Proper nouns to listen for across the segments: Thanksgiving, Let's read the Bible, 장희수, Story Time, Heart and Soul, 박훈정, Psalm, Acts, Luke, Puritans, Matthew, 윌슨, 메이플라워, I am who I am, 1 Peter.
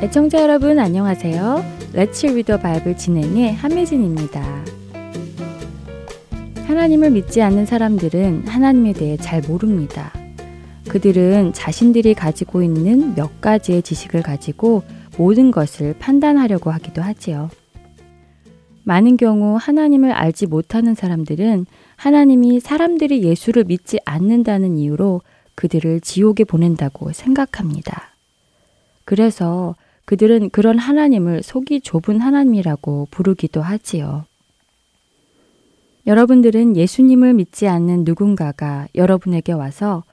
애청자 여러분 안녕하세요. Let's read the Bible 진행의 함혜진입니다. 하나님을 믿지 않는 사람들은 하나님에 대해 잘 모릅니다. 그들은 자신들이 가지고 있는 몇 가지의 지식을 가지고 모든 것을 판단하려고 하기도 하지요. 많은 경우 하나님을 알지 못하는 사람들은 하나님이 사람들이 예수를 믿지 않는다는 이유로 그들을 지옥에 보낸다고 생각합니다. 그래서 그들은 그런 하나님을 속이 좁은 하나님이라고 부르기도 하지요. 여러분들은 예수님을 믿지 않는 누군가가 여러분에게 와서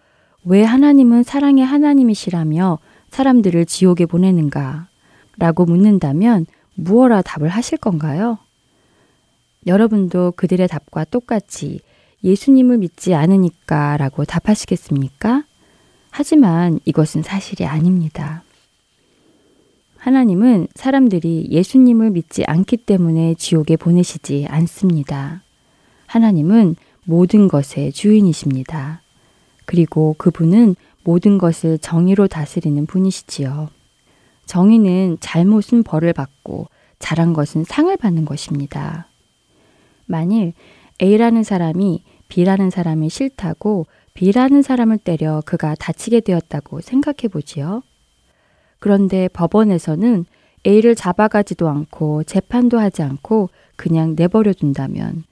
왜 하나님은 사랑의 하나님이시라며 사람들을 지옥에 보내는가? 라고 묻는다면 무엇라 답을 하실 건가요? 여러분도 그들의 답과 똑같이 예수님을 믿지 않으니까 라고 답하시겠습니까? 하지만 이것은 사실이 아닙니다. 하나님은 사람들이 예수님을 믿지 않기 때문에 지옥에 보내시지 않습니다. 하나님은 모든 것의 주인이십니다. 그리고 그분은 모든 것을 정의로 다스리는 분이시지요. 정의는 잘못은 벌을 받고 잘한 것은 상을 받는 것입니다. 만일 A라는 사람이 B라는 사람이 싫다고 B라는 사람을 때려 그가 다치게 되었다고 생각해 보지요. 그런데 법원에서는 A를 잡아가지도 않고 재판도 하지 않고 그냥 내버려둔다면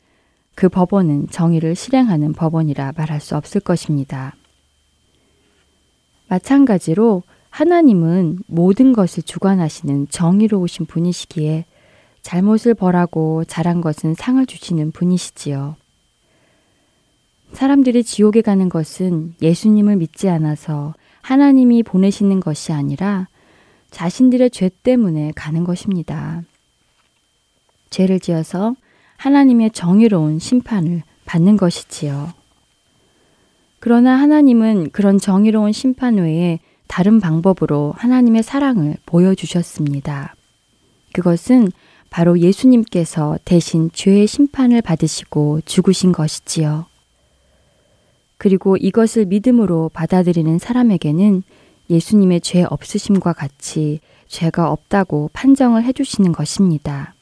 그 법원은 정의를 실행하는 법원이라 말할 수 없을 것입니다. 마찬가지로 하나님은 모든 것을 주관하시는 정의로우신 분이시기에 잘못을 벌하고 잘한 것은 상을 주시는 분이시지요. 사람들이 지옥에 가는 것은 예수님을 믿지 않아서 하나님이 보내시는 것이 아니라 자신들의 죄 때문에 가는 것입니다. 죄를 지어서 하나님의 정의로운 심판을 받는 것이지요. 그러나 하나님은 그런 정의로운 심판 외에 다른 방법으로 하나님의 사랑을 보여주셨습니다. 그것은 바로 예수님께서 대신 죄의 심판을 받으시고 죽으신 것이지요. 그리고 이것을 믿음으로 받아들이는 사람에게는 예수님의 죄 없으심과 같이 죄가 없다고 판정을 해주시는 것입니다.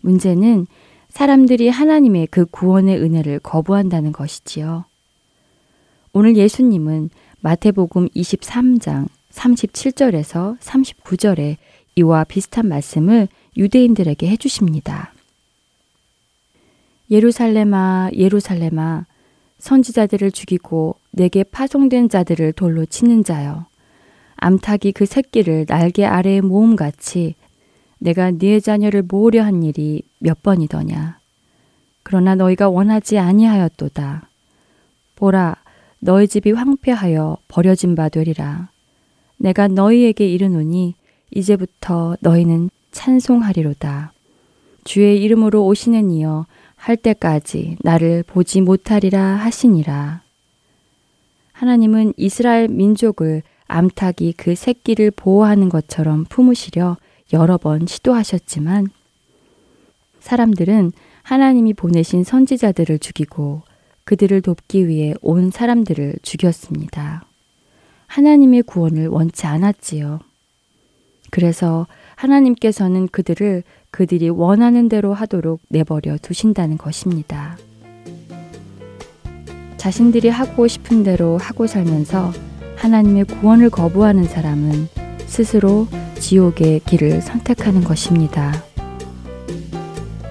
문제는 사람들이 하나님의 그 구원의 은혜를 거부한다는 것이지요. 오늘 예수님은 마태복음 23장 37절에서 39절에 이와 비슷한 말씀을 유대인들에게 해주십니다. 예루살렘아, 예루살렘아, 선지자들을 죽이고 내게 파송된 자들을 돌로 치는 자여, 암탉이 그 새끼를 날개 아래에 모음같이 내가 네 자녀를 모으려 한 일이 몇 번이더냐. 그러나 너희가 원하지 아니하였도다. 보라, 너희 집이 황폐하여 버려진 바 되리라. 내가 너희에게 이르노니 이제부터 너희는 찬송하리로다. 주의 이름으로 오시는 이여 할 때까지 나를 보지 못하리라 하시니라. 하나님은 이스라엘 민족을 암탉이 그 새끼를 보호하는 것처럼 품으시려 여러 번 시도하셨지만 사람들은 하나님이 보내신 선지자들을 죽이고 그들을 돕기 위해 온 사람들을 죽였습니다. 하나님의 구원을 원치 않았지요. 그래서 하나님께서는 그들을 그들이 원하는 대로 하도록 내버려 두신다는 것입니다. 자신들이 하고 싶은 대로 하고 살면서 하나님의 구원을 거부하는 사람은 스스로 지옥의 길을 선택하는 것입니다.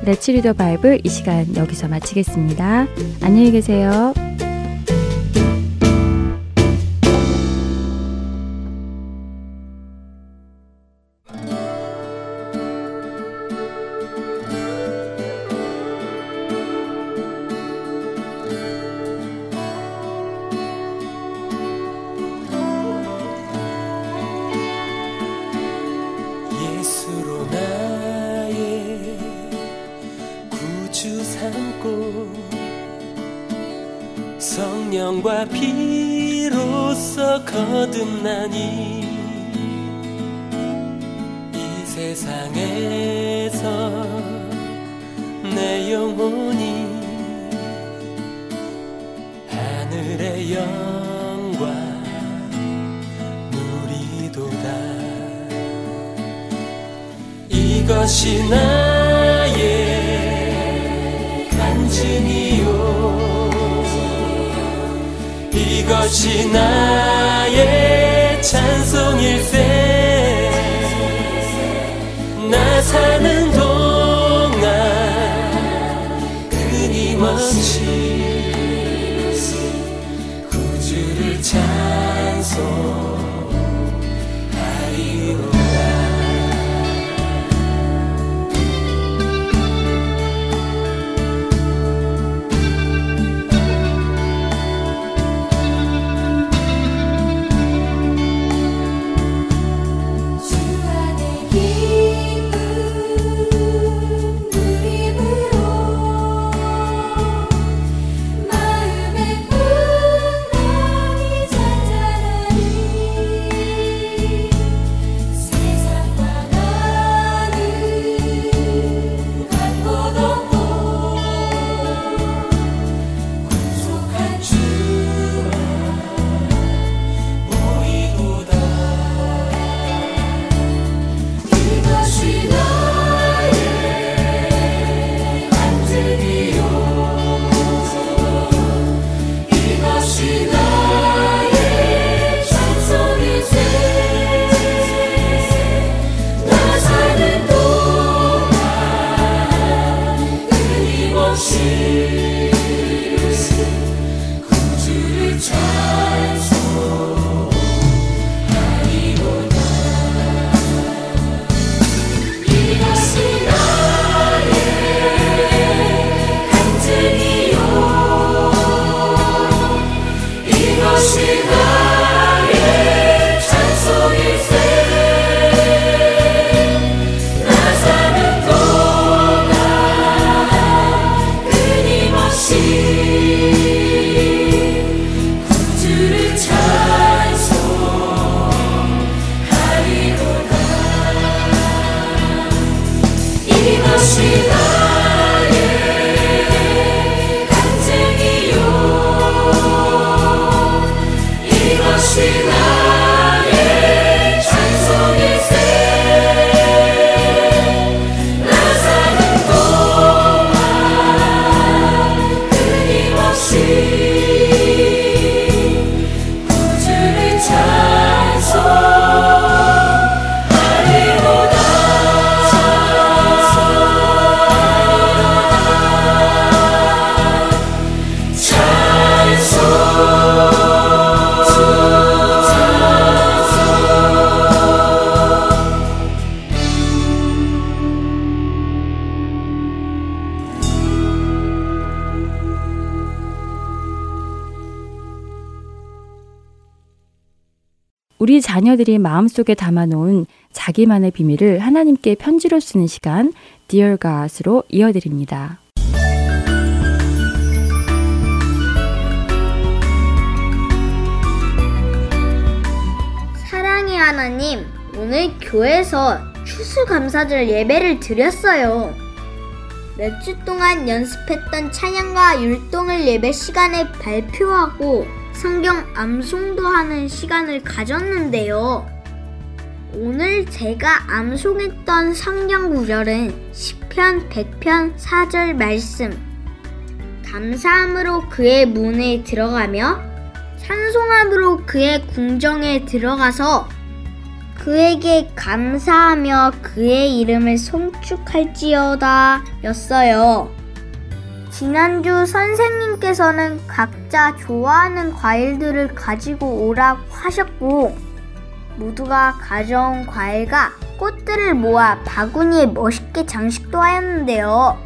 Let's read the Bible 이 시간 여기서 마치겠습니다. 안녕히 계세요. 성령과 피로써 거듭나니 이 세상에서 내 영혼이 하늘의 영광 누리도다. 이것이 나의 간증이요 이것이 나의 찬송일세. 나 사는 동안 끊임없이 구주를 찬송하리로다. 우리 자녀들이 마음속에 담아놓은 자기만의 비밀을 하나님께 편지로 쓰는 시간 Dear God으로 이어드립니다. 사랑의 하나님, 오늘 교회에서 추수감사절 예배를 드렸어요. 몇 주 동안 연습했던 찬양과 율동을 예배 시간에 발표하고 성경 암송도 하는 시간을 가졌는데요. 오늘 제가 암송했던 성경 구절은 시편 100편 4절 말씀 감사함으로 그의 문에 들어가며 찬송함으로 그의 궁정에 들어가서 그에게 감사하며 그의 이름을 송축할지어다 였어요. 지난주 선생님께서는 각자 좋아하는 과일들을 가지고 오라고 하셨고 모두가 가져온 과일과 꽃들을 모아 바구니에 멋있게 장식도 하였는데요.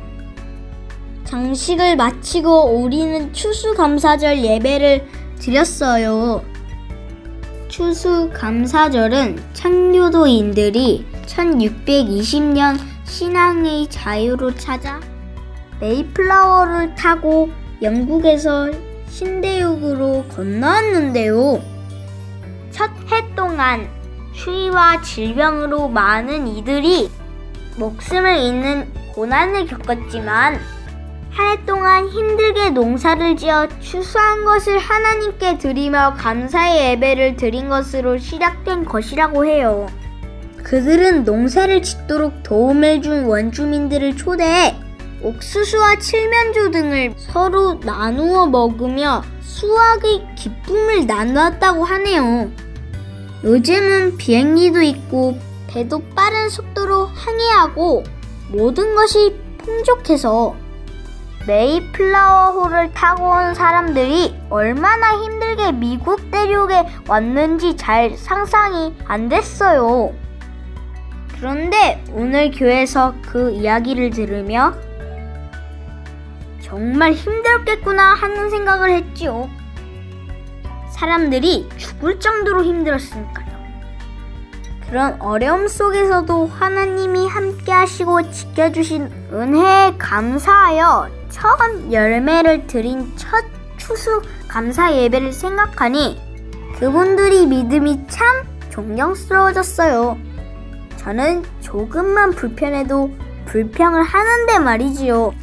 장식을 마치고 우리는 추수감사절 예배를 드렸어요. 추수감사절은 창교도인들이 1620년 신앙의 자유로 찾아 메이플라워를 타고 영국에서 신대륙으로 건너왔는데요. 첫 해 동안 추위와 질병으로 많은 이들이 목숨을 잃는 고난을 겪었지만 한 해 동안 힘들게 농사를 지어 추수한 것을 하나님께 드리며 감사의 예배를 드린 것으로 시작된 것이라고 해요. 그들은 농사를 짓도록 도움을 준 원주민들을 초대해 옥수수와 칠면조 등을 서로 나누어 먹으며 수확의 기쁨을 나누었다고 하네요. 요즘은 비행기도 있고 배도 빠른 속도로 항해하고 모든 것이 풍족해서 메이플라워 호를 타고 온 사람들이 얼마나 힘들게 미국 대륙에 왔는지 잘 상상이 안 됐어요. 그런데 오늘 교회에서 그 이야기를 들으며 정말 힘들었겠구나 하는 생각을 했지요. 사람들이 죽을 정도로 힘들었으니까요. 그런 어려움 속에서도 하나님이 함께 하시고 지켜주신 은혜에 감사하여 처음 열매를 드린 첫 추수 감사 예배를 생각하니 그분들이 믿음이 참 존경스러워졌어요. 저는 조금만 불편해도 불평을 하는데 말이지요.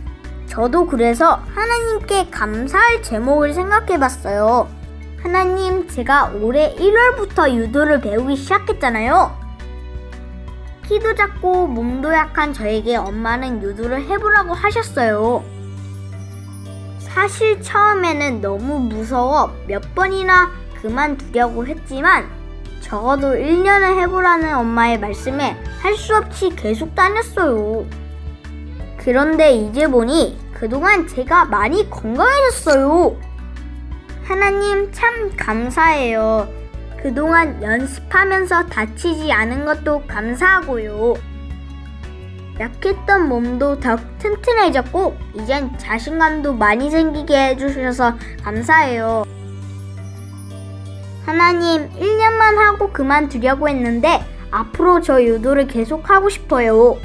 저도 그래서 하나님께 감사할 제목을 생각해봤어요. 하나님, 제가 올해 1월부터 유도를 배우기 시작했잖아요. 키도 작고 몸도 약한 저에게 엄마는 유도를 해보라고 하셨어요. 사실 처음에는 너무 무서워 몇 번이나 그만두려고 했지만 적어도 1년을 해보라는 엄마의 말씀에 할 수 없이 계속 다녔어요. 그런데 이제 보니 그동안 제가 많이 건강해졌어요. 하나님, 참 감사해요. 그동안 연습하면서 다치지 않은 것도 감사하고요. 약했던 몸도 더욱 튼튼해졌고 이젠 자신감도 많이 생기게 해주셔서 감사해요. 하나님, 1년만 하고 그만두려고 했는데 앞으로 저 유도를 계속 하고 싶어요.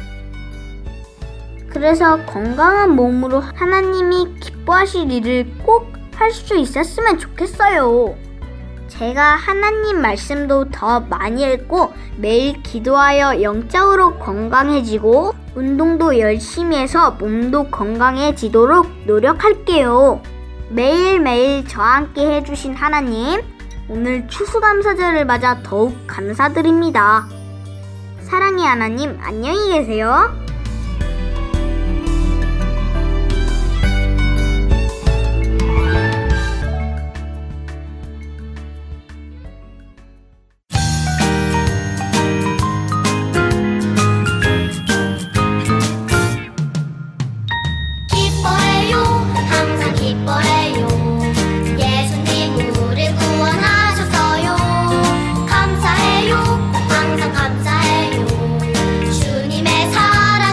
그래서 건강한 몸으로 하나님이 기뻐하실 일을 꼭 할 수 있었으면 좋겠어요. 제가 하나님 말씀도 더 많이 읽고 매일 기도하여 영적으로 건강해지고 운동도 열심히 해서 몸도 건강해지도록 노력할게요. 매일매일 저와 함께 해주신 하나님, 오늘 추수감사절을 맞아 더욱 감사드립니다. 사랑의 하나님, 안녕히 계세요. 감사해요. 항상 감사해요. 주님의 사랑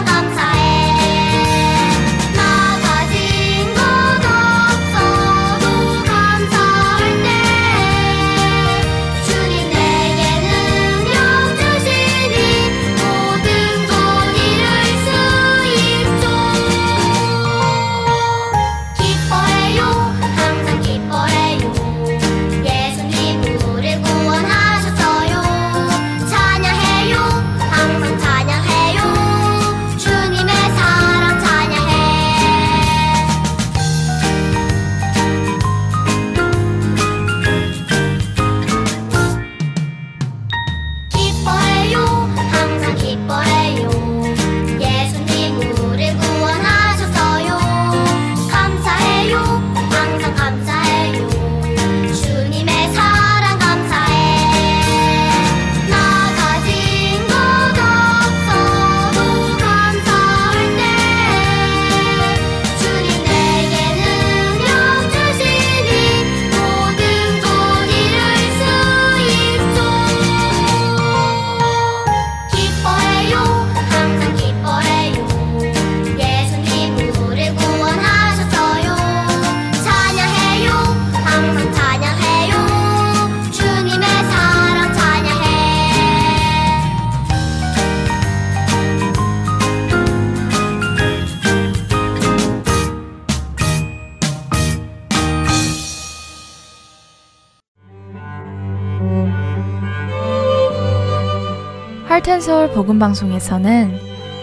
하트앤 서울 복음방송에서는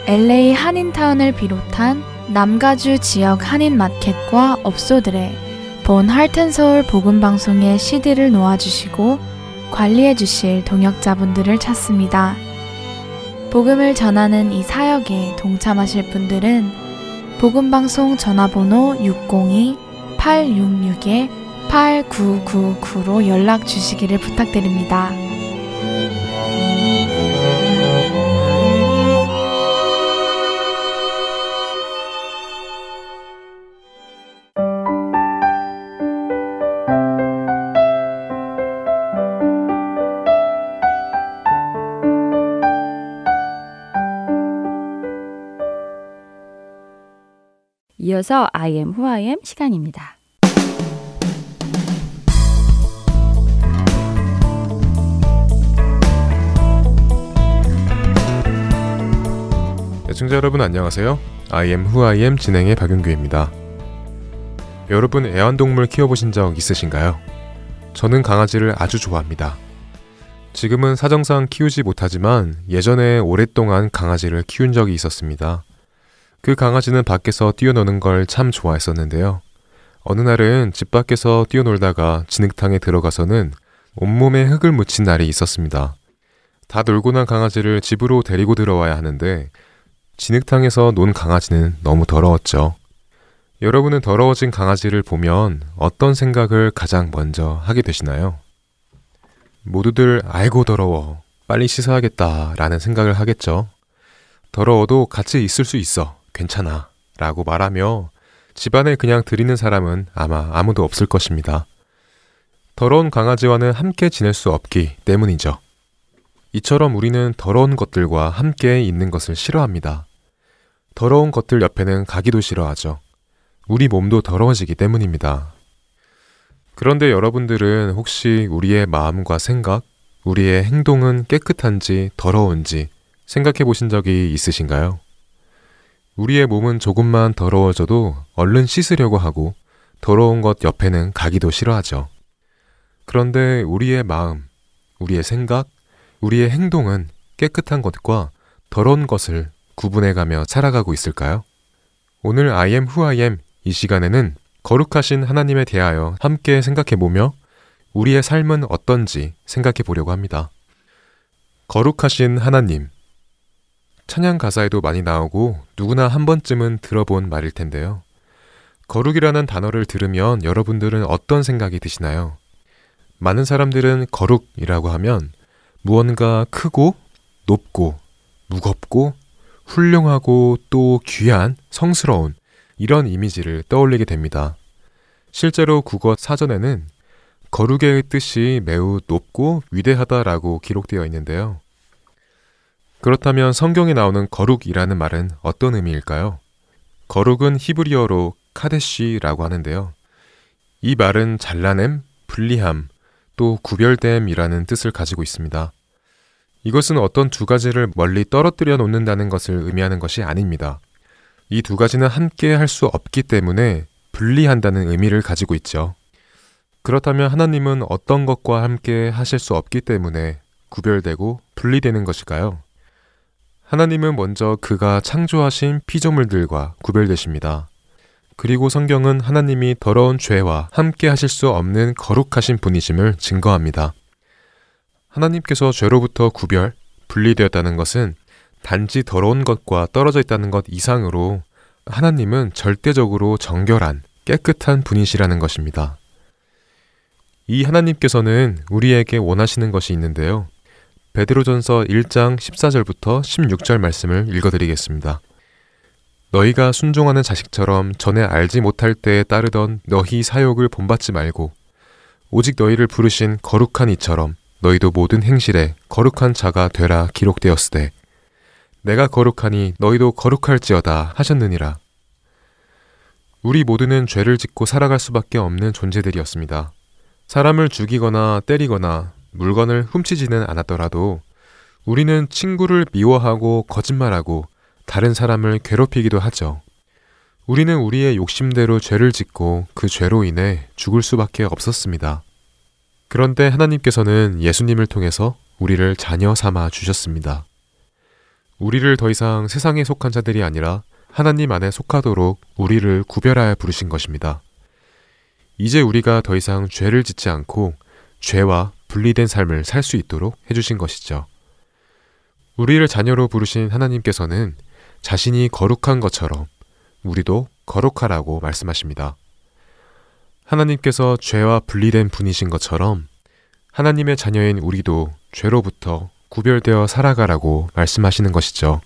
LA 한인타운을 비롯한 남가주 지역 한인 마켓과 업소들에 본 Heart and Soul 복음방송의 CD를 놓아주시고 관리해주실 동역자분들을 찾습니다. 복음을 전하는 이 사역에 동참하실 분들은 복음방송 전화번호 602-866-8999로 연락주시기를 부탁드립니다. 이어서 I am who I am 시간입니다. 애청자 여러분 안녕하세요. I am who I am 진행의 박윤규입니다. 여러분 애완동물 키워보신 적 있으신가요? 저는 강아지를 아주 좋아합니다. 지금은 사정상 키우지 못하지만 예전에 오랫동안 강아지를 키운 적이 있었습니다. 그 강아지는 밖에서 뛰어노는 걸 참 좋아했었는데요. 어느 날은 집 밖에서 뛰어놀다가 진흙탕에 들어가서는 온몸에 흙을 묻힌 날이 있었습니다. 다 놀고 난 강아지를 집으로 데리고 들어와야 하는데 진흙탕에서 논 강아지는 너무 더러웠죠. 여러분은 더러워진 강아지를 보면 어떤 생각을 가장 먼저 하게 되시나요? 모두들 아이고 더러워, 빨리 씻어야겠다라는 생각을 하겠죠. 더러워도 같이 있을 수 있어, 괜찮아 라고 말하며 집안에 그냥 들이는 사람은 아마 아무도 없을 것입니다. 더러운 강아지와는 함께 지낼 수 없기 때문이죠. 이처럼 우리는 더러운 것들과 함께 있는 것을 싫어합니다. 더러운 것들 옆에는 가기도 싫어하죠. 우리 몸도 더러워지기 때문입니다. 그런데 여러분들은 혹시 우리의 마음과 생각, 우리의 행동은 깨끗한지 더러운지 생각해 보신 적이 있으신가요? 우리의 몸은 조금만 더러워져도 얼른 씻으려고 하고 더러운 것 옆에는 가기도 싫어하죠. 그런데 우리의 마음, 우리의 생각, 우리의 행동은 깨끗한 것과 더러운 것을 구분해가며 살아가고 있을까요? 오늘 I am who I am 이 시간에는 거룩하신 하나님에 대하여 함께 생각해보며 우리의 삶은 어떤지 생각해보려고 합니다. 거룩하신 하나님, 찬양 가사에도 많이 나오고 누구나 한 번쯤은 들어본 말일 텐데요. 거룩이라는 단어를 들으면 여러분들은 어떤 생각이 드시나요? 많은 사람들은 거룩이라고 하면 무언가 크고 높고 무겁고 훌륭하고 또 귀한, 성스러운 이런 이미지를 떠올리게 됩니다. 실제로 국어 사전에는 거룩의 뜻이 매우 높고 위대하다라고 기록되어 있는데요. 그렇다면 성경에 나오는 거룩이라는 말은 어떤 의미일까요? 거룩은 히브리어로 카데시라고 하는데요. 이 말은 잘라냄, 분리함, 또 구별됨이라는 뜻을 가지고 있습니다. 이것은 어떤 두 가지를 멀리 떨어뜨려 놓는다는 것을 의미하는 것이 아닙니다. 이 두 가지는 함께 할 수 없기 때문에 분리한다는 의미를 가지고 있죠. 그렇다면 하나님은 어떤 것과 함께 하실 수 없기 때문에 구별되고 분리되는 것일까요? 하나님은 먼저 그가 창조하신 피조물들과 구별되십니다. 그리고 성경은 하나님이 더러운 죄와 함께 하실 수 없는 거룩하신 분이심을 증거합니다. 하나님께서 죄로부터 구별, 분리되었다는 것은 단지 더러운 것과 떨어져 있다는 것 이상으로 하나님은 절대적으로 정결한, 깨끗한 분이시라는 것입니다. 이 하나님께서는 우리에게 원하시는 것이 있는데요. 베드로전서 1장 14절부터 16절 말씀을 읽어드리겠습니다. 너희가 순종하는 자식처럼 전에 알지 못할 때에 따르던 너희 사욕을 본받지 말고 오직 너희를 부르신 거룩한 이처럼 너희도 모든 행실에 거룩한 자가 되라 기록되었으되 내가 거룩하니 너희도 거룩할지어다 하셨느니라. 우리 모두는 죄를 짓고 살아갈 수밖에 없는 존재들이었습니다. 사람을 죽이거나 때리거나 물건을 훔치지는 않았더라도 우리는 친구를 미워하고 거짓말하고 다른 사람을 괴롭히기도 하죠. 우리는 우리의 욕심대로 죄를 짓고 그 죄로 인해 죽을 수밖에 없었습니다. 그런데 하나님께서는 예수님을 통해서 우리를 자녀 삼아 주셨습니다. 우리를 더 이상 세상에 속한 자들이 아니라 하나님 안에 속하도록 우리를 구별하여 부르신 것입니다. 이제 우리가 더 이상 죄를 짓지 않고 죄와 분리된 삶을 살 수 있도록 해주신 것이죠. 우리를 자녀로 부르신 하나님께서는 자신이 거룩한 것처럼 우리도 거룩하라고 말씀하십니다. 하나님께서 죄와 분리된 분이신 것처럼 하나님의 자녀인 우리도 죄로부터 구별되어 살아가라고 말씀하시는 것이죠.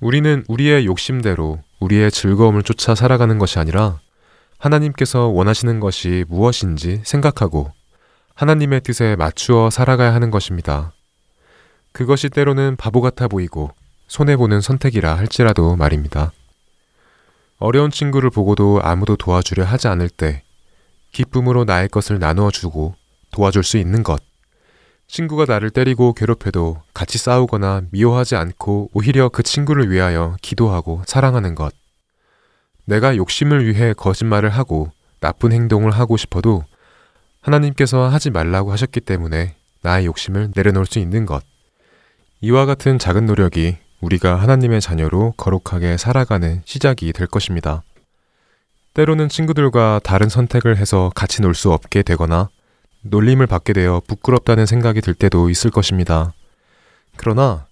우리는 우리의 욕심대로 우리의 즐거움을 쫓아 살아가는 것이 아니라 하나님께서 원하시는 것이 무엇인지 생각하고 하나님의 뜻에 맞추어 살아가야 하는 것입니다. 그것이 때로는 바보 같아 보이고 손해보는 선택이라 할지라도 말입니다. 어려운 친구를 보고도 아무도 도와주려 하지 않을 때 기쁨으로 나의 것을 나누어 주고 도와줄 수 있는 것, 친구가 나를 때리고 괴롭혀도 같이 싸우거나 미워하지 않고 오히려 그 친구를 위하여 기도하고 사랑하는 것, 내가 욕심을 위해 거짓말을 하고 나쁜 행동을 하고 싶어도 하나님께서 하지 말라고 하셨기 때문에 나의 욕심을 내려놓을 수 있는 것, 이와 같은 작은 노력이 우리가 하나님의 자녀로 거룩하게 살아가는 시작이 될 것입니다. 때로는 친구들과 다른 선택을 해서 같이 놀 수 없게 되거나 놀림을 받게 되어 부끄럽다는 생각이 들 때도 있을 것입니다. 그러나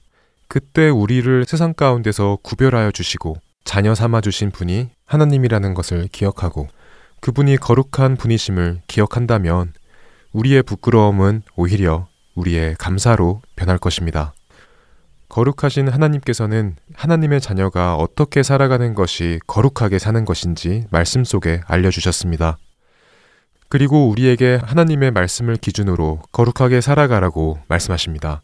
그때 우리를 세상 가운데서 구별하여 주시고 자녀 삼아주신 분이 하나님이라는 것을 기억하고 그분이 거룩한 분이심을 기억한다면 우리의 부끄러움은 오히려 우리의 감사로 변할 것입니다. 거룩하신 하나님께서는 하나님의 자녀가 어떻게 살아가는 것이 거룩하게 사는 것인지 말씀 속에 알려주셨습니다. 그리고 우리에게 하나님의 말씀을 기준으로 거룩하게 살아가라고 말씀하십니다.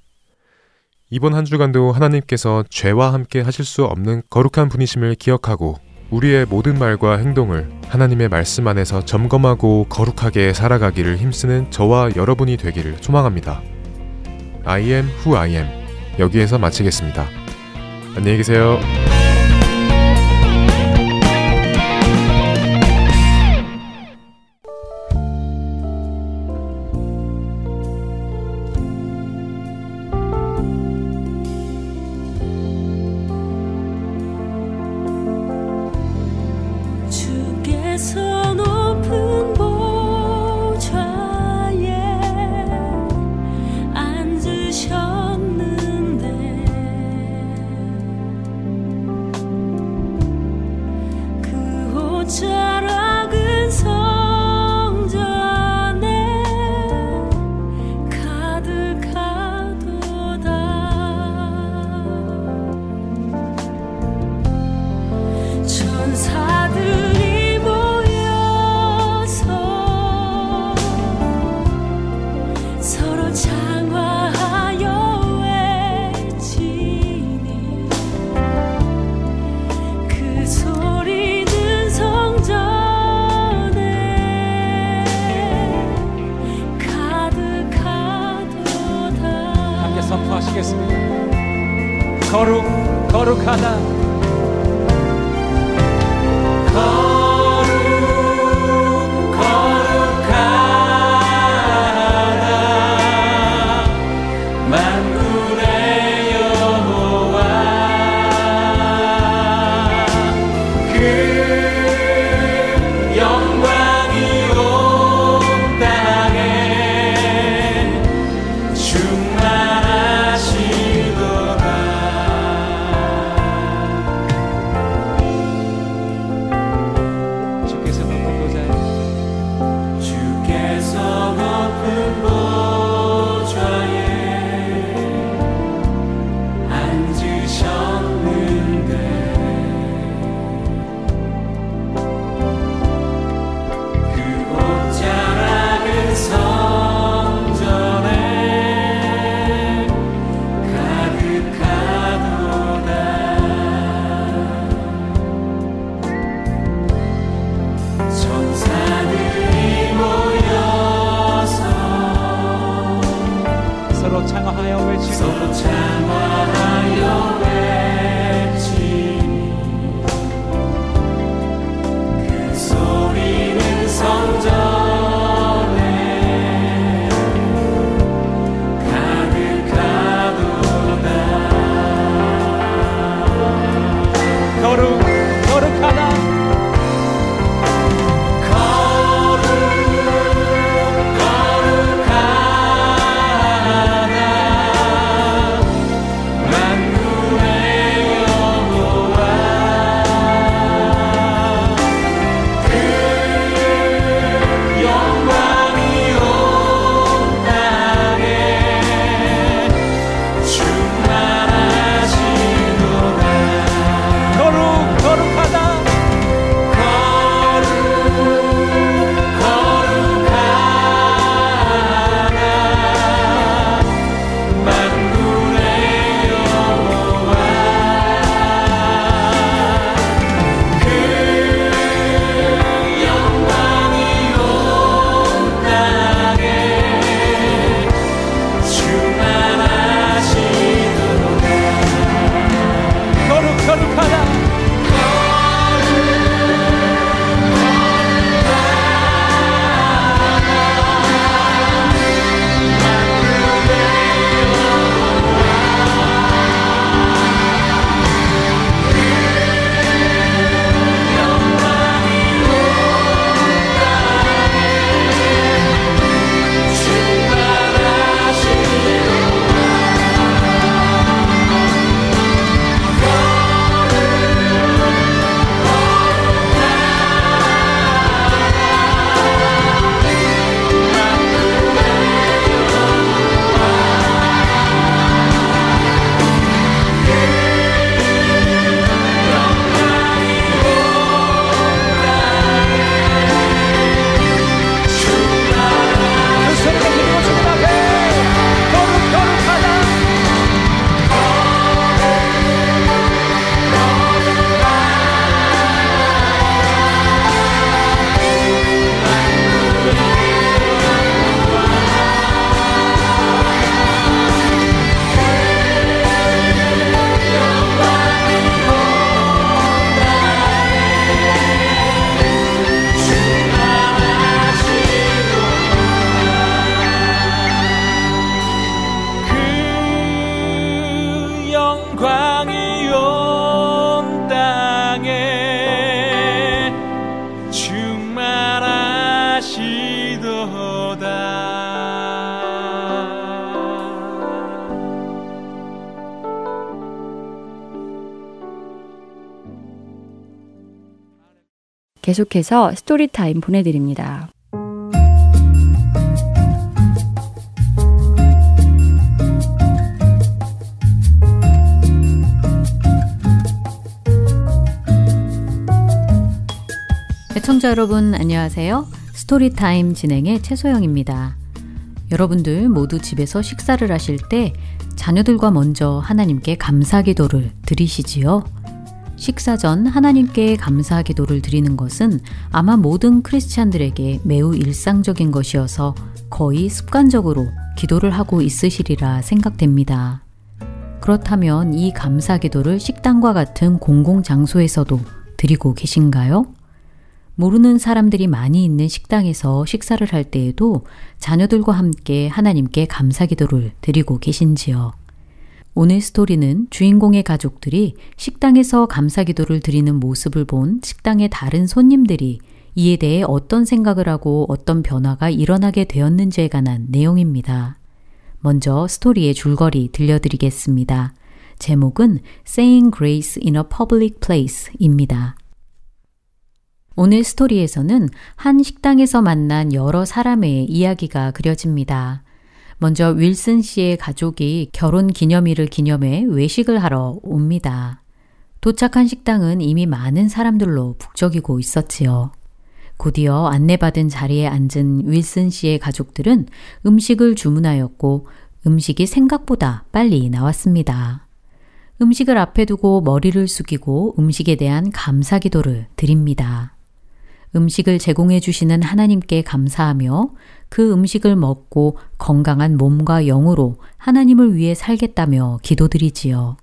이번 한 주간도 하나님께서 죄와 함께 하실 수 없는 거룩한 분이심을 기억하고 우리의 모든 말과 행동을 하나님의 말씀 안에서 점검하고 거룩하게 살아가기를 힘쓰는 저와 여러분이 되기를 소망합니다. I am who I am. 여기에서 마치겠습니다. 안녕히 계세요. 계속해서 스토리타임 보내드립니다. 시청자 여러분 안녕하세요. 스토리타임 진행의 최소영입니다. 여러분들 모두 집에서 식사를 하실 때 자녀들과 먼저 하나님께 감사기도를 드리시지요? 식사 전 하나님께 감사기도를 드리는 것은 아마 모든 크리스찬들에게 매우 일상적인 것이어서 거의 습관적으로 기도를 하고 있으시리라 생각됩니다. 그렇다면 이 감사기도를 식당과 같은 공공장소에서도 드리고 계신가요? 모르는 사람들이 많이 있는 식당에서 식사를 할 때에도 자녀들과 함께 하나님께 감사기도를 드리고 계신지요? 오늘 스토리는 주인공의 가족들이 식당에서 감사기도를 드리는 모습을 본 식당의 다른 손님들이 이에 대해 어떤 생각을 하고 어떤 변화가 일어나게 되었는지에 관한 내용입니다. 먼저 스토리의 줄거리 들려드리겠습니다. 제목은 Saying Grace in a Public Place입니다. 오늘 스토리에서는 한 식당에서 만난 여러 사람의 이야기가 그려집니다. 먼저 윌슨 씨의 가족이 결혼 기념일을 기념해 외식을 하러 옵니다. 도착한 식당은 이미 많은 사람들로 북적이고 있었지요. 곧이어 안내받은 자리에 앉은 윌슨 씨의 가족들은 음식을 주문하였고 음식이 생각보다 빨리 나왔습니다. 음식을 앞에 두고 머리를 숙이고 음식에 대한 감사기도를 드립니다. 음식을 제공해 주시는 하나님께 감사하며 그 음식을 먹고 건강한 몸과 영으로 하나님을 위해 살겠다며 기도드리지요.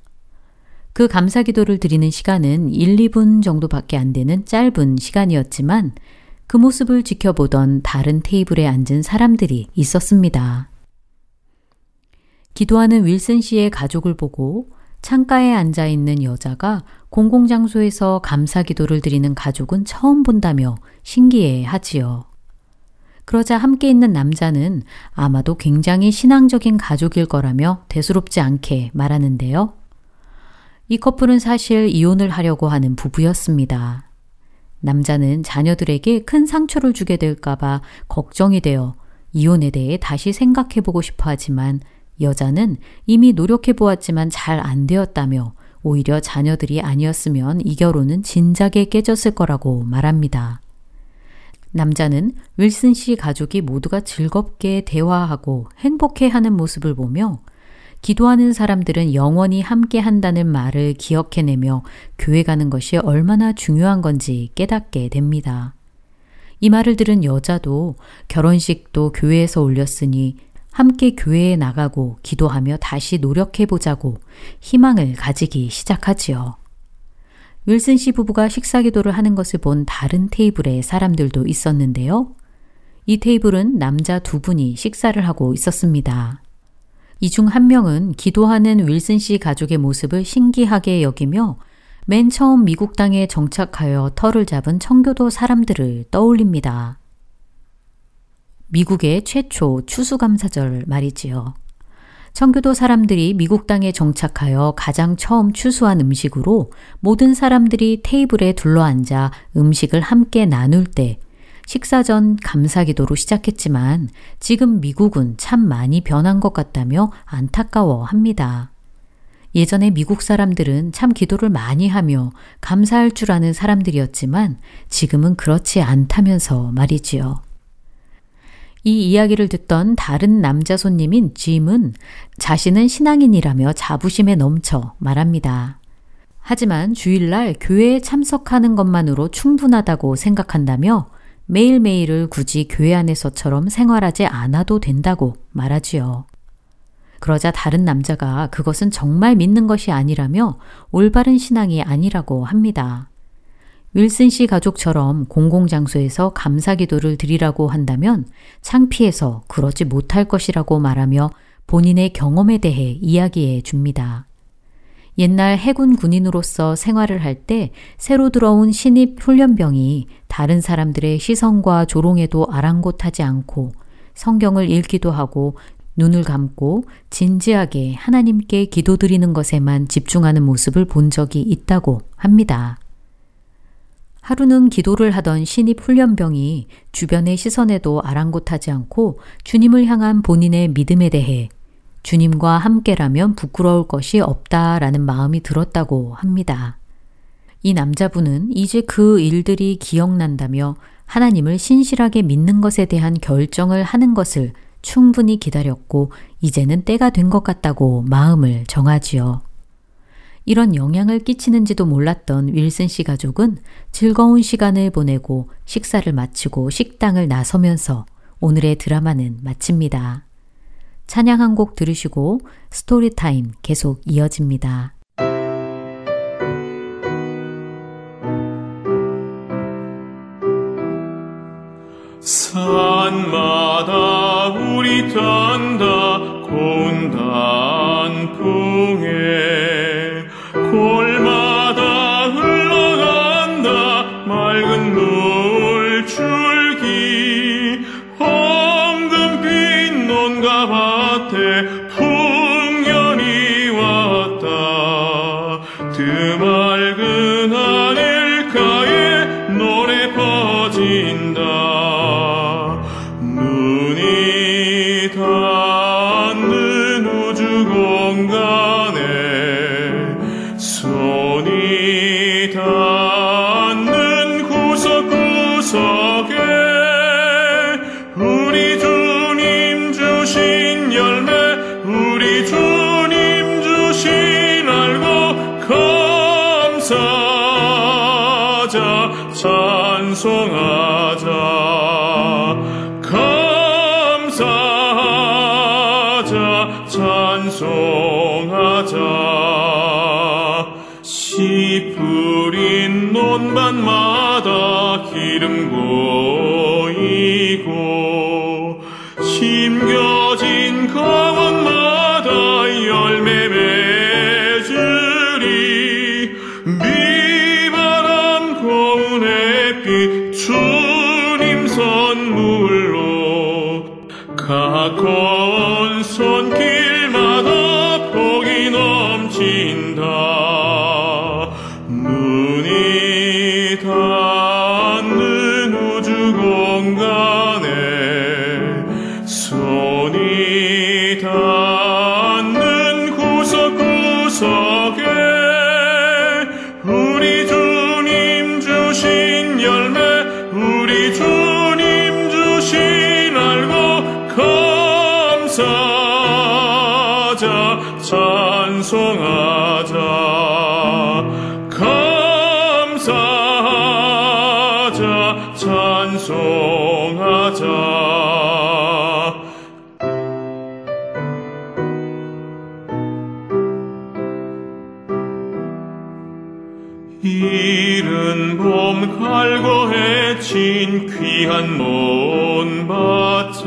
그 감사기도를 드리는 시간은 1, 2분 정도밖에 안 되는 짧은 시간이었지만 그 모습을 지켜보던 다른 테이블에 앉은 사람들이 있었습니다. 기도하는 윌슨 씨의 가족을 보고 창가에 앉아있는 여자가 공공장소에서 감사기도를 드리는 가족은 처음 본다며 신기해하지요. 그러자 함께 있는 남자는 아마도 굉장히 신앙적인 가족일 거라며 대수롭지 않게 말하는데요. 이 커플은 사실 이혼을 하려고 하는 부부였습니다. 남자는 자녀들에게 큰 상처를 주게 될까봐 걱정이 되어 이혼에 대해 다시 생각해보고 싶어 하지만 여자는 이미 노력해보았지만 잘 안 되었다며 오히려 자녀들이 아니었으면 이 결혼은 진작에 깨졌을 거라고 말합니다. 남자는 윌슨 씨 가족이 모두가 즐겁게 대화하고 행복해하는 모습을 보며 기도하는 사람들은 영원히 함께 한다는 말을 기억해내며 교회 가는 것이 얼마나 중요한 건지 깨닫게 됩니다. 이 말을 들은 여자도 결혼식도 교회에서 올렸으니 함께 교회에 나가고 기도하며 다시 노력해보자고 희망을 가지기 시작하지요. 윌슨 씨 부부가 식사기도를 하는 것을 본 다른 테이블의 사람들도 있었는데요. 이 테이블은 남자 두 분이 식사를 하고 있었습니다. 이 중 한 명은 기도하는 윌슨 씨 가족의 모습을 신기하게 여기며 맨 처음 미국 땅에 정착하여 터를 잡은 청교도 사람들을 떠올립니다. 미국의 최초 추수감사절 말이지요. 청교도 사람들이 미국 땅에 정착하여 가장 처음 추수한 음식으로 모든 사람들이 테이블에 둘러앉아 음식을 함께 나눌 때 식사 전 감사기도로 시작했지만 지금 미국은 참 많이 변한 것 같다며 안타까워합니다. 예전에 미국 사람들은 참 기도를 많이 하며 감사할 줄 아는 사람들이었지만 지금은 그렇지 않다면서 말이지요. 이 이야기를 듣던 다른 남자 손님인 짐은 자신은 신앙인이라며 자부심에 넘쳐 말합니다. 하지만 주일날 교회에 참석하는 것만으로 충분하다고 생각한다며 매일매일을 굳이 교회 안에서처럼 생활하지 않아도 된다고 말하지요. 그러자 다른 남자가 그것은 정말 믿는 것이 아니라며 올바른 신앙이 아니라고 합니다. 윌슨 씨 가족처럼 공공장소에서 감사기도를 드리라고 한다면 창피해서 그러지 못할 것이라고 말하며 본인의 경험에 대해 이야기해 줍니다. 옛날 해군 군인으로서 생활을 할 때 새로 들어온 신입 훈련병이 다른 사람들의 시선과 조롱에도 아랑곳하지 않고 성경을 읽기도 하고 눈을 감고 진지하게 하나님께 기도드리는 것에만 집중하는 모습을 본 적이 있다고 합니다. 하루는 기도를 하던 신입 훈련병이 주변의 시선에도 아랑곳하지 않고 주님을 향한 본인의 믿음에 대해 주님과 함께라면 부끄러울 것이 없다라는 마음이 들었다고 합니다. 이 남자분은 이제 그 일들이 기억난다며 하나님을 신실하게 믿는 것에 대한 결정을 하는 것을 충분히 기다렸고 이제는 때가 된 것 같다고 마음을 정하지요. 이런 영향을 끼치는지도 몰랐던 윌슨 씨 가족은 즐거운 시간을 보내고 식사를 마치고 식당을 나서면서 오늘의 드라마는 마칩니다. 찬양 한 곡 들으시고 스토리 타임 계속 이어집니다. 산마다 우리 탄다 고운 단풍에 골마다 흘러간다 맑은 물줄기 황금빛 논과 밭에 풍년이 왔다 그 맑은 하늘가에 노래 퍼진다 찬송하자 감사하자 찬송하자 씨 뿌린 논밭마다 기름 고이고 심겨진 공원마다 열매 주님 선물로 가까운 손길마다 복이 넘친다 눈이 닿는 우주 공간에 손이 닿는 구석구석에 우리 주님 주신 열매 찬송하자 감사하자 찬송하자 이른 봄 갈고 해친 귀한 논밭에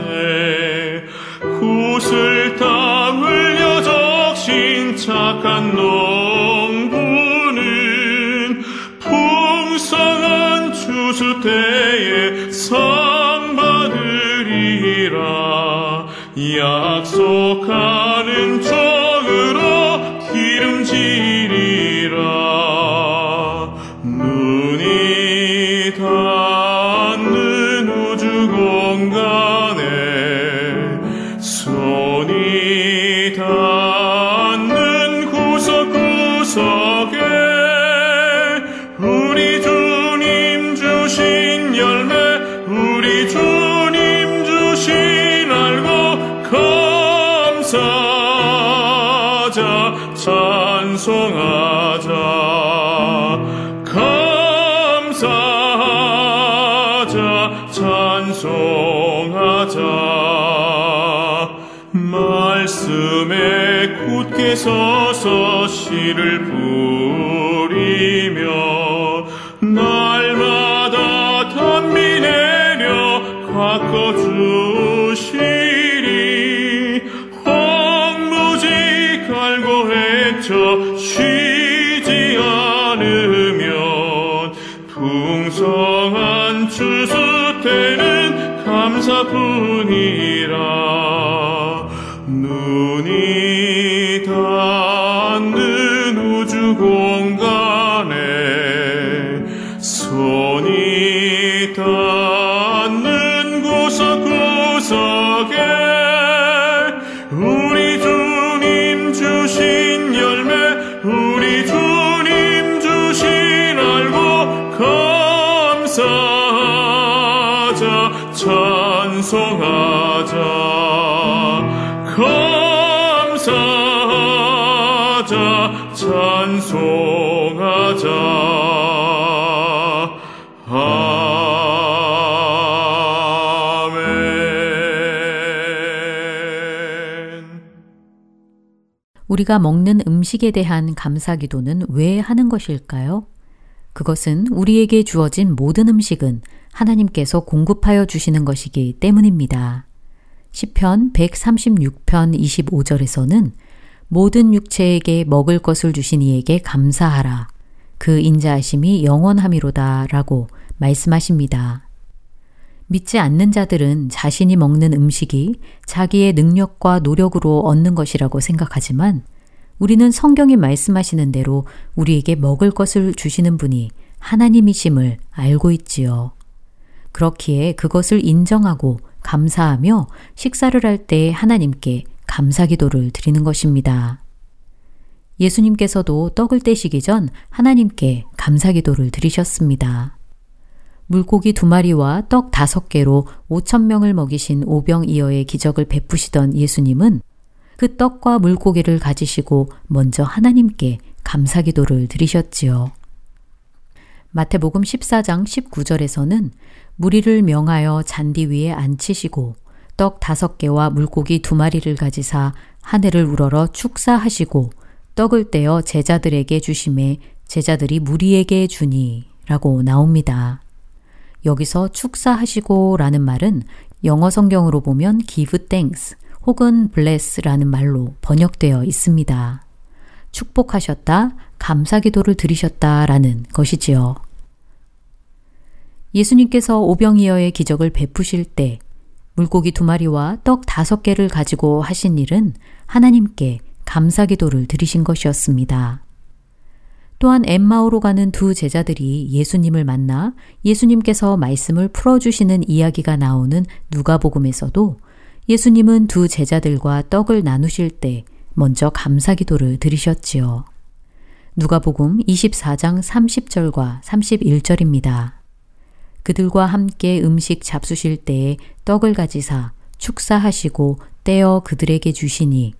굿을 따 흘려 적신 착한 농부는 풍성한 추수때에 상 받으리라 약속하는 종으로 기름지리라 눈이 닿는 우주공간 닿는 구석구석에 우리 주님 주신 열매 우리 주님 주신 알곡 감사하자 찬송하자 감사하자 찬송하자 말씀에 굳게 서서 씨를 뿌리며 날마다 단비 내려 가꿔주시리 황무지 갈고 헤쳐 쉬지 않으면 풍성한 추수 때는 감사뿐이라 눈이 닿는 우주고 우리가 먹는 음식에 대한 감사기도는 왜 하는 것일까요? 그것은 우리에게 주어진 모든 음식은 하나님께서 공급하여 주시는 것이기 때문입니다. 시편 136편 25절에서는 모든 육체에게 먹을 것을 주신 이에게 감사하라. 그 인자하심이 영원하미로다 라고 말씀하십니다. 믿지 않는 자들은 자신이 먹는 음식이 자기의 능력과 노력으로 얻는 것이라고 생각하지만 우리는 성경이 말씀하시는 대로 우리에게 먹을 것을 주시는 분이 하나님이심을 알고 있지요. 그렇기에 그것을 인정하고 감사하며 식사를 할 때 하나님께 감사기도를 드리는 것입니다. 예수님께서도 떡을 떼시기 전 하나님께 감사기도를 드리셨습니다. 물고기 2마리와 떡 5개로 5,000명을 먹이신 오병이어의 기적을 베푸시던 예수님은 그 떡과 물고기를 가지시고 먼저 하나님께 감사기도를 드리셨지요. 마태복음 14장 19절에서는 무리를 명하여 잔디 위에 앉히시고 떡 5개와 물고기 2마리를 가지사 하늘을 우러러 축사하시고 떡을 떼어 제자들에게 주심에 제자들이 무리에게 주니 라고 나옵니다. 여기서 축사하시고 라는 말은 영어 성경으로 보면 give thanks 혹은 bless 라는 말로 번역되어 있습니다. 축복하셨다, 감사기도를 드리셨다 라는 것이지요. 예수님께서 오병이어의 기적을 베푸실 때 물고기 2마리와 떡 5개를 가지고 하신 일은 하나님께 감사기도를 드리신 것이었습니다. 또한 엠마오로 가는 2 제자들이 예수님을 만나 예수님께서 말씀을 풀어주시는 이야기가 나오는 누가복음에서도 예수님은 2 제자들과 떡을 나누실 때 먼저 감사기도를 드리셨지요. 누가복음 24장 30절과 31절입니다. 그들과 함께 음식 잡수실 때에 떡을 가지사 축사하시고 떼어 그들에게 주시니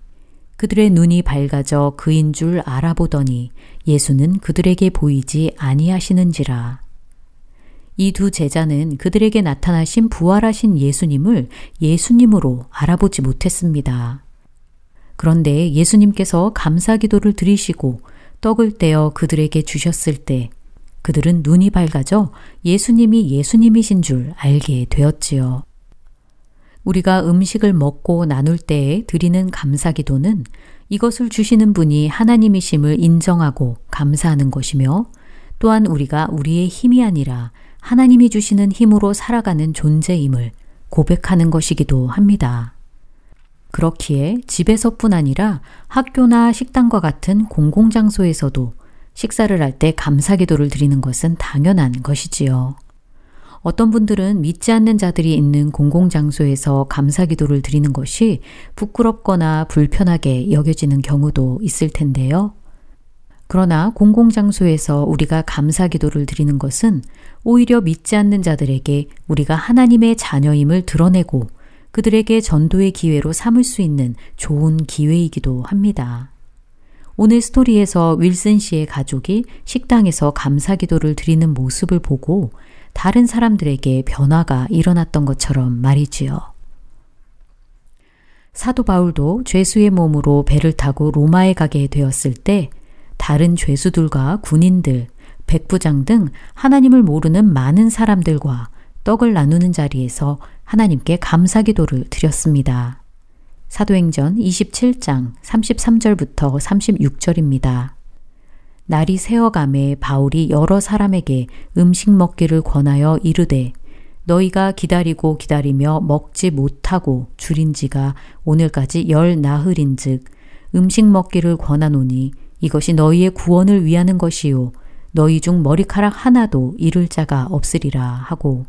그들의 눈이 밝아져 그인 줄 알아보더니 예수는 그들에게 보이지 아니하시는지라. 이 2 제자는 그들에게 나타나신 부활하신 예수님을 예수님으로 알아보지 못했습니다. 그런데 예수님께서 감사기도를 드리시고 떡을 떼어 그들에게 주셨을 때 그들은 눈이 밝아져 예수님이 예수님이신 줄 알게 되었지요. 우리가 음식을 먹고 나눌 때에 드리는 감사기도는 이것을 주시는 분이 하나님이심을 인정하고 감사하는 것이며 또한 우리가 우리의 힘이 아니라 하나님이 주시는 힘으로 살아가는 존재임을 고백하는 것이기도 합니다. 그렇기에 집에서뿐 아니라 학교나 식당과 같은 공공장소에서도 식사를 할 때 감사기도를 드리는 것은 당연한 것이지요. 어떤 분들은 믿지 않는 자들이 있는 공공장소에서 감사기도를 드리는 것이 부끄럽거나 불편하게 여겨지는 경우도 있을 텐데요. 그러나 공공장소에서 우리가 감사기도를 드리는 것은 오히려 믿지 않는 자들에게 우리가 하나님의 자녀임을 드러내고 그들에게 전도의 기회로 삼을 수 있는 좋은 기회이기도 합니다. 오늘 스토리에서 윌슨 씨의 가족이 식당에서 감사기도를 드리는 모습을 보고 다른 사람들에게 변화가 일어났던 것처럼 말이지요. 사도 바울도 죄수의 몸으로 배를 타고 로마에 가게 되었을 때 다른 죄수들과 군인들, 백부장 등 하나님을 모르는 많은 사람들과 떡을 나누는 자리에서 하나님께 감사기도를 드렸습니다. 사도행전 27장 33절부터 36절입니다. 날이 새어감에 바울이 여러 사람에게 음식 먹기를 권하여 이르되 너희가 기다리고 기다리며 먹지 못하고 줄인 지가 오늘까지 10 나흘인 즉 음식 먹기를 권하노니 이것이 너희의 구원을 위하는 것이요 너희 중 머리카락 하나도 이를 자가 없으리라 하고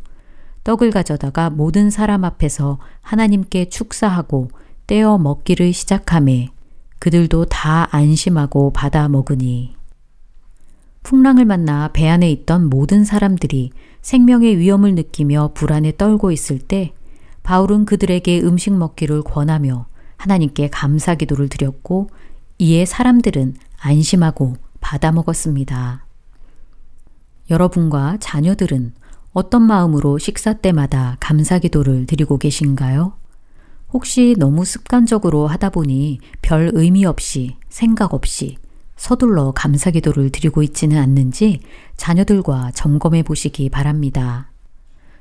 떡을 가져다가 모든 사람 앞에서 하나님께 축사하고 떼어 먹기를 시작하매 그들도 다 안심하고 받아 먹으니 풍랑을 만나 배 안에 있던 모든 사람들이 생명의 위험을 느끼며 불안에 떨고 있을 때 바울은 그들에게 음식 먹기를 권하며 하나님께 감사 기도를 드렸고 이에 사람들은 안심하고 받아 먹었습니다. 여러분과 자녀들은 어떤 마음으로 식사 때마다 감사 기도를 드리고 계신가요? 혹시 너무 습관적으로 하다 보니 별 의미 없이 생각 없이 서둘러 감사 기도를 드리고 있지는 않는지 자녀들과 점검해 보시기 바랍니다.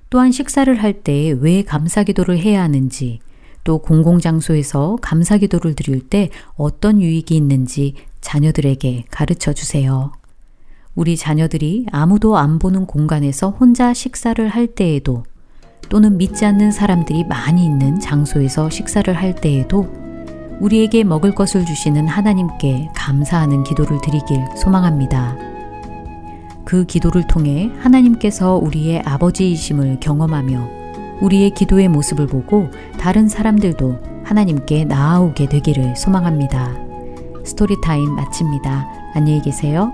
또한 식사를 할 때 왜 감사 기도를 해야 하는지 또 공공장소에서 감사 기도를 드릴 때 어떤 유익이 있는지 자녀들에게 가르쳐 주세요. 우리 자녀들이 아무도 안 보는 공간에서 혼자 식사를 할 때에도 또는 믿지 않는 사람들이 많이 있는 장소에서 식사를 할 때에도 우리에게 먹을 것을 주시는 하나님께 감사하는 기도를 드리길 소망합니다. 그 기도를 통해 하나님께서 우리의 아버지이심을 경험하며 우리의 기도의 모습을 보고 다른 사람들도 하나님께 나아오게 되기를 소망합니다. 스토리타임 마칩니다. 안녕히 계세요.